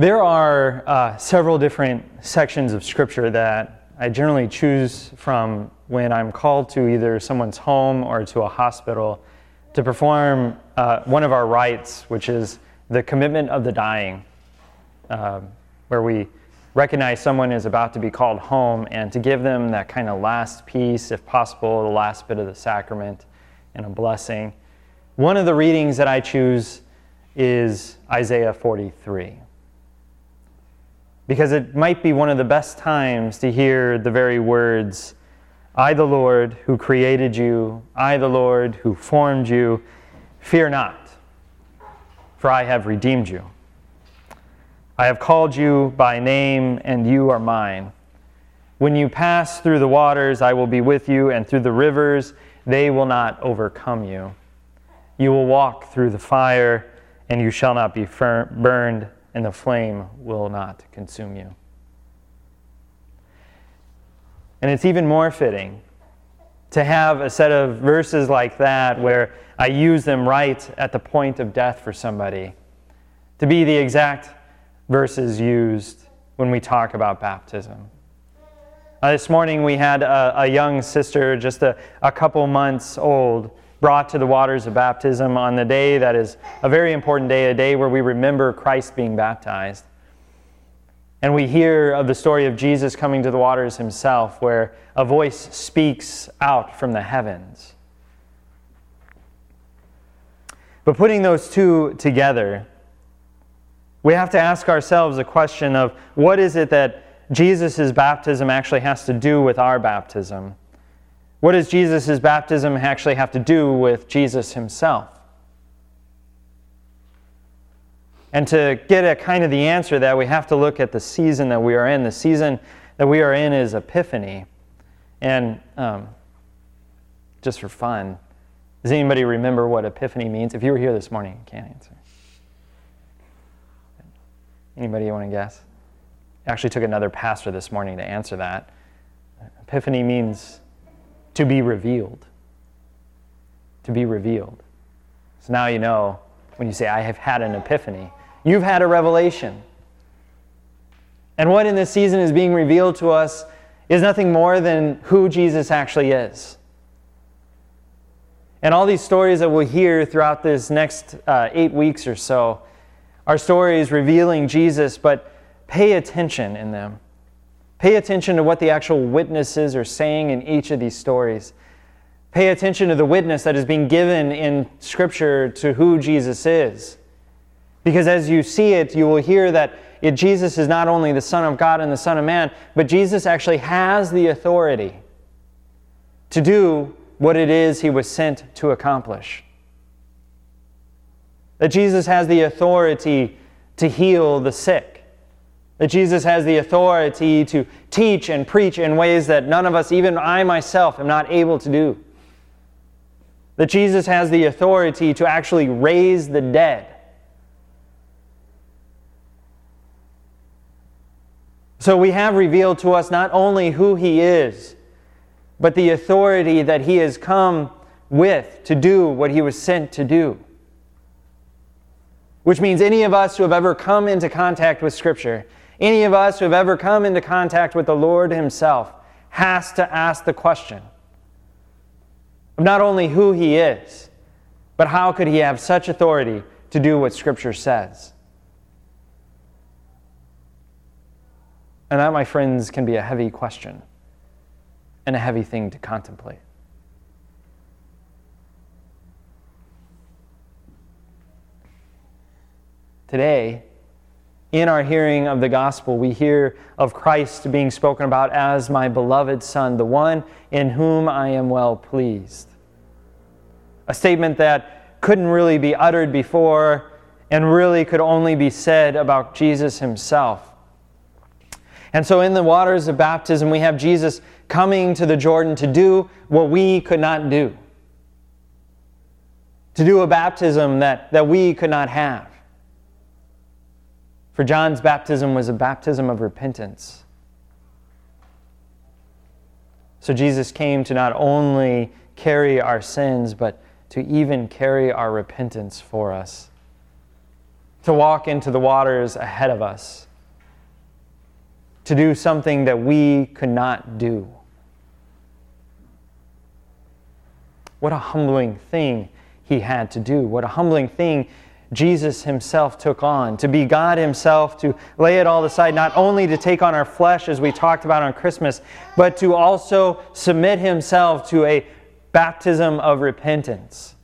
There are several different sections of Scripture that I generally choose from when I'm called to either someone's home or to a hospital to perform one of our rites, which is the commitment of the dying, where we recognize someone is about to be called home and to give them that kind of last piece, if possible, the last bit of the sacrament and a blessing. One of the readings that I choose is Isaiah 43, because it might be one of the best times to hear the very words, "I, the Lord, who created you, I, the Lord, who formed you, fear not, for I have redeemed you. I have called you by name, and you are mine. When you pass through the waters, I will be with you, and through the rivers, they will not overcome you. You will walk through the fire, and you shall not be burned, and the flame will not consume you." And it's even more fitting to have a set of verses like that where I use them right at the point of death for somebody to be the exact verses used when we talk about baptism. This morning we had a young sister, just a couple months old, brought to the waters of baptism on the day that is a very important day, a day where we remember Christ being baptized. And we hear of the story of Jesus coming to the waters himself, where a voice speaks out from the heavens. But putting those two together, we have to ask ourselves a question of what is it that Jesus' baptism actually has to do with our baptism? What does Jesus' baptism actually have to do with Jesus himself? And to get a kind of the answer that we have to look at the season that we are in. The season that we are in is Epiphany. And just for fun, does anybody remember what Epiphany means? If you were here this morning, you can't answer. Anybody want to guess? I actually took another pastor this morning to answer that. Epiphany means to be revealed. To be revealed. So now you know when you say, "I have had an epiphany." You've had a revelation. And what in this season is being revealed to us is nothing more than who Jesus actually is. And all these stories that we'll hear throughout this next 8 weeks or so are stories revealing Jesus, but pay attention in them. Pay attention to what the actual witnesses are saying in each of these stories. Pay attention to the witness that is being given in Scripture to who Jesus is. Because as you see it, you will hear that Jesus is not only the Son of God and the Son of Man, but Jesus actually has the authority to do what it is he was sent to accomplish. That Jesus has the authority to heal the sick. That Jesus has the authority to teach and preach in ways that none of us, even I myself, am not able to do. That Jesus has the authority to actually raise the dead. So we have revealed to us not only who he is, but the authority that he has come with to do what he was sent to do. Which means any of us who have ever come into contact with Scripture, any of us who have ever come into contact with the Lord himself, has to ask the question of not only who he is, but how could he have such authority to do what Scripture says? And that, my friends, can be a heavy question and a heavy thing to contemplate. Today, in our hearing of the gospel, we hear of Christ being spoken about as my beloved Son, the one in whom I am well pleased. A statement that couldn't really be uttered before and really could only be said about Jesus himself. And so in the waters of baptism, we have Jesus coming to the Jordan to do what we could not do. To do a baptism that we could not have. For John's baptism was a baptism of repentance. So Jesus came to not only carry our sins, but to even carry our repentance for us. to walk into the waters ahead of us, to do something that we could not do. What a humbling thing he had to do. What a humbling thing Jesus himself took on, to be God himself, to lay it all aside, not only to take on our flesh as we talked about on Christmas, but to also submit himself to a baptism of repentance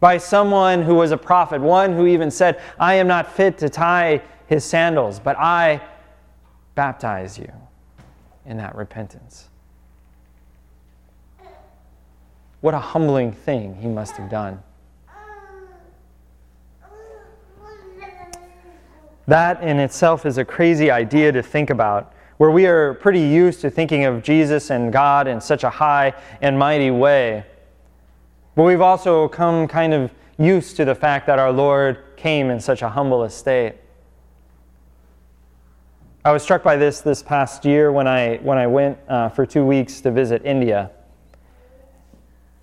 by someone who was a prophet, one who even said, I am not fit to tie his sandals, but I baptize you in that repentance. What a humbling thing he must have done. That in itself is a crazy idea to think about, where we are pretty used to thinking of Jesus and God in such a high and mighty way. But we've also come kind of used to the fact that our Lord came in such a humble estate. I was struck by this past year when I went for 2 weeks to visit India.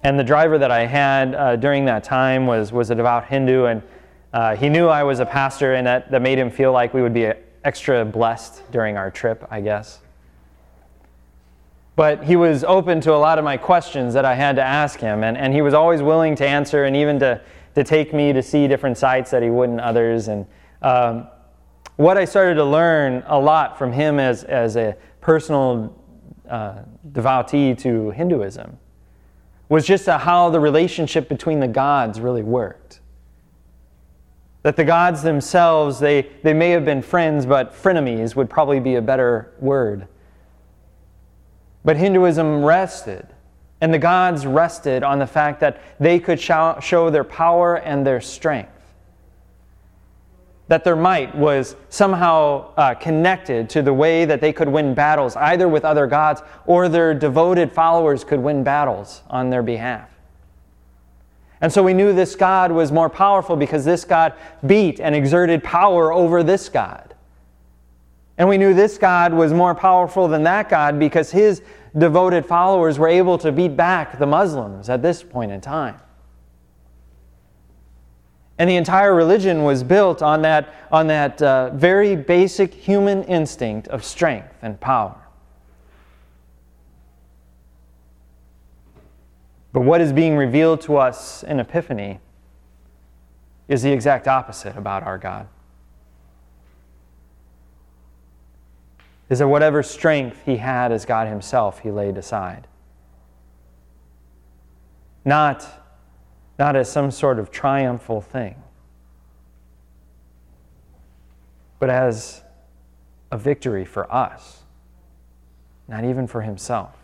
And the driver that I had during that time was a devout Hindu, and he knew I was a pastor, and that made him feel like we would be extra blessed during our trip, I guess. But he was open to a lot of my questions that I had to ask him, and he was always willing to answer and even to take me to see different sites that he wouldn't others. And what I started to learn a lot from him as a personal devotee to Hinduism was just how the relationship between the gods really worked. That the gods themselves, they may have been friends, but frenemies would probably be a better word. But Hinduism rested, and the gods rested on the fact that they could show their power and their strength. That their might was somehow connected to the way that they could win battles, either with other gods or their devoted followers could win battles on their behalf. And so we knew this God was more powerful because this God beat and exerted power over this God. And we knew this God was more powerful than that God because his devoted followers were able to beat back the Muslims at this point in time. And the entire religion was built on that very basic human instinct of strength and power. But what is being revealed to us in Epiphany is the exact opposite about our God. Is that whatever strength he had as God himself, he laid aside. Not as some sort of triumphal thing, but as a victory for us, not even for himself.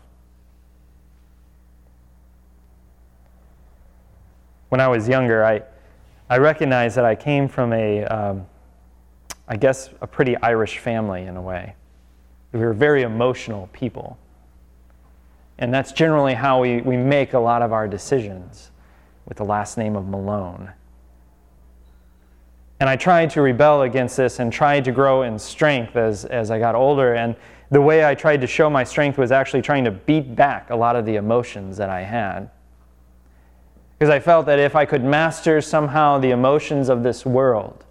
When I was younger, I recognized that I came from a pretty Irish family in a way. We were very emotional people. And that's generally how we make a lot of our decisions, with the last name of Malone. And I tried to rebel against this and tried to grow in strength as I got older. And the way I tried to show my strength was actually trying to beat back a lot of the emotions that I had. Because I felt that if I could master somehow the emotions of this world,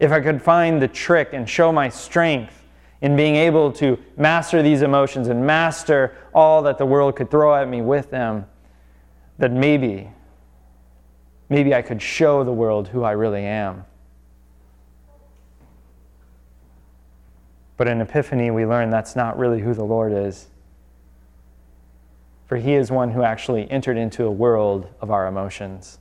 if I could find the trick and show my strength in being able to master these emotions and master all that the world could throw at me with them, that maybe I could show the world who I really am. But in Epiphany, we learn that's not really who the Lord is. For he is one who actually entered into a world of our emotions,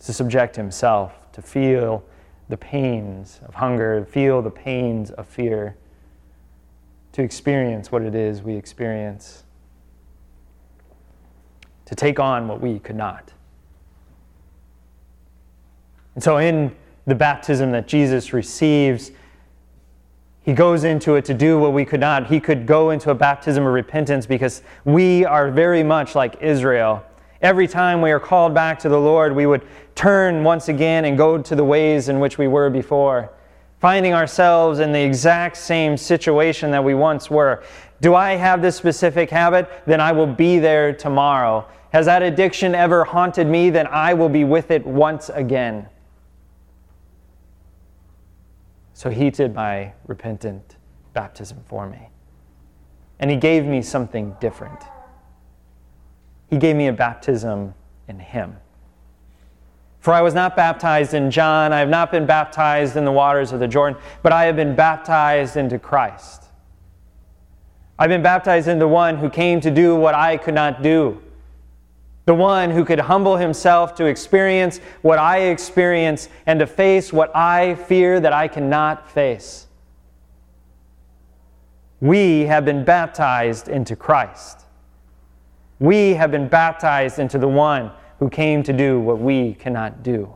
to subject himself, to feel the pains of hunger, feel the pains of fear, to experience what it is we experience, to take on what we could not. And so in the baptism that Jesus receives, he goes into it to do what we could not. He could go into a baptism of repentance because we are very much like Israel. Every time we are called back to the Lord, we would turn once again and go to the ways in which we were before, finding ourselves in the exact same situation that we once were. Do I have this specific habit? Then I will be there tomorrow. Has that addiction ever haunted me? Then I will be with it once again. So he did my repentant baptism for me. And he gave me something different. He gave me a baptism in him. For I was not baptized in John, I have not been baptized in the waters of the Jordan, but I have been baptized into Christ. I've been baptized into one who came to do what I could not do, the one who could humble himself to experience what I experience and to face what I fear that I cannot face. We have been baptized into Christ. We have been baptized into the one who came to do what we cannot do.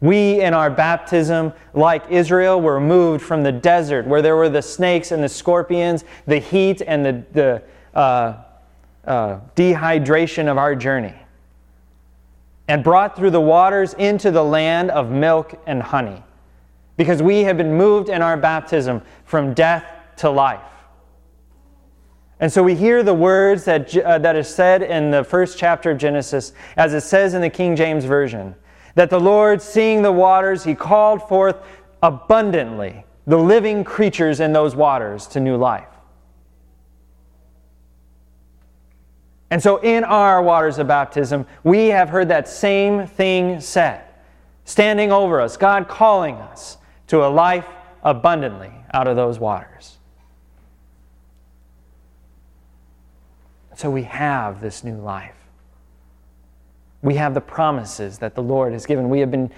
We, in our baptism, like Israel, were removed from the desert where there were the snakes and the scorpions, the heat and the dehydration of our journey, and brought through the waters into the land of milk and honey, because we have been moved in our baptism from death to life. And so we hear the words that are said in the first chapter of Genesis, as it says in the King James Version, that the Lord, seeing the waters, he called forth abundantly the living creatures in those waters to new life. And so in our waters of baptism, we have heard that same thing said, standing over us, God calling us to a life abundantly out of those waters. So we have this new life. We have the promises that the Lord has given. We have been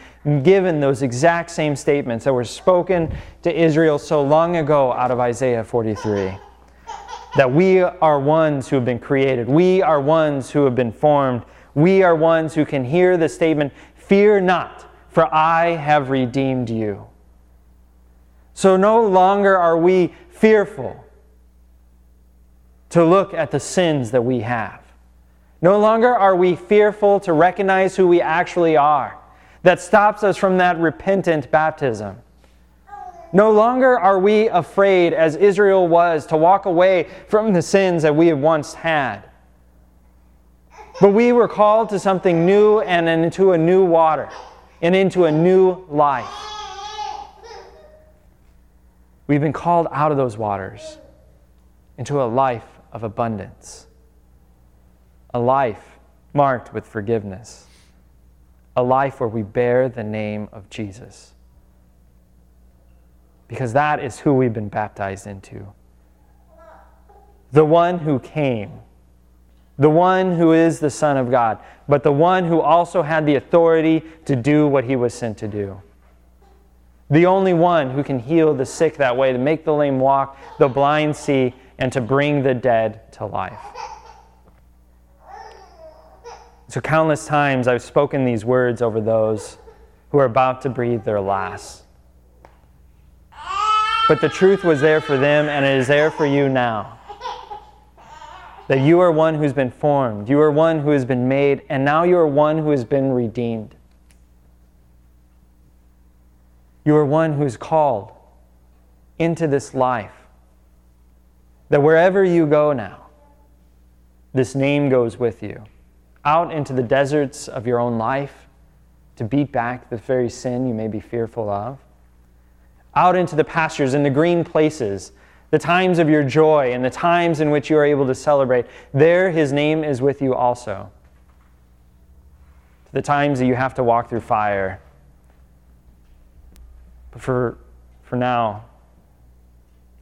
given those exact same statements that were spoken to Israel so long ago out of Isaiah 43. That we are ones who have been created. We are ones who have been formed. We are ones who can hear the statement, "Fear not, for I have redeemed you." So no longer are we fearful to look at the sins that we have. No longer are we fearful to recognize who we actually are. That stops us from that repentant baptism. No longer are we afraid, as Israel was, to walk away from the sins that we have once had. But we were called to something new and into a new water and into a new life. We've been called out of those waters into a life of abundance, a life marked with forgiveness, a life where we bear the name of Jesus. Because that is who we've been baptized into. The one who came, the one who is the Son of God, but the one who also had the authority to do what he was sent to do. The only one who can heal the sick that way, to make the lame walk, the blind see, and to bring the dead to life. So countless times I've spoken these words over those who are about to breathe their last. But the truth was there for them, and it is there for you now. That you are one who's been formed, you are one who has been made, and now you are one who has been redeemed. You are one who is called into this life. That wherever you go now, this name goes with you, out into the deserts of your own life to beat back the very sin you may be fearful of, out into the pastures and the green places, the times of your joy and the times in which you are able to celebrate. There his name is with you also. To the times that you have to walk through fire. But for now,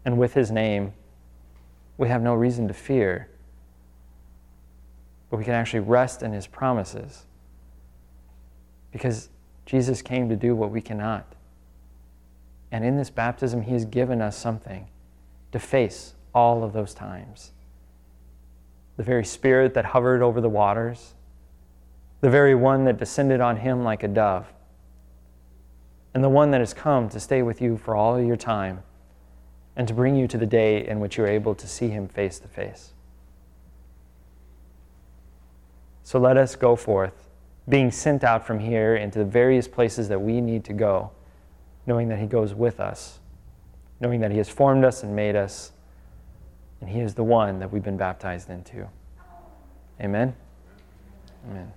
and with his name, we have no reason to fear, but we can actually rest in his promises, because Jesus came to do what we cannot. And in this baptism, he has given us something to face all of those times. The very Spirit that hovered over the waters, the very one that descended on him like a dove, and the one that has come to stay with you for all your time, and to bring you to the day in which you're able to see him face to face. So let us go forth, being sent out from here into the various places that we need to go, knowing that he goes with us, knowing that he has formed us and made us, and he is the one that we've been baptized into. Amen? Amen.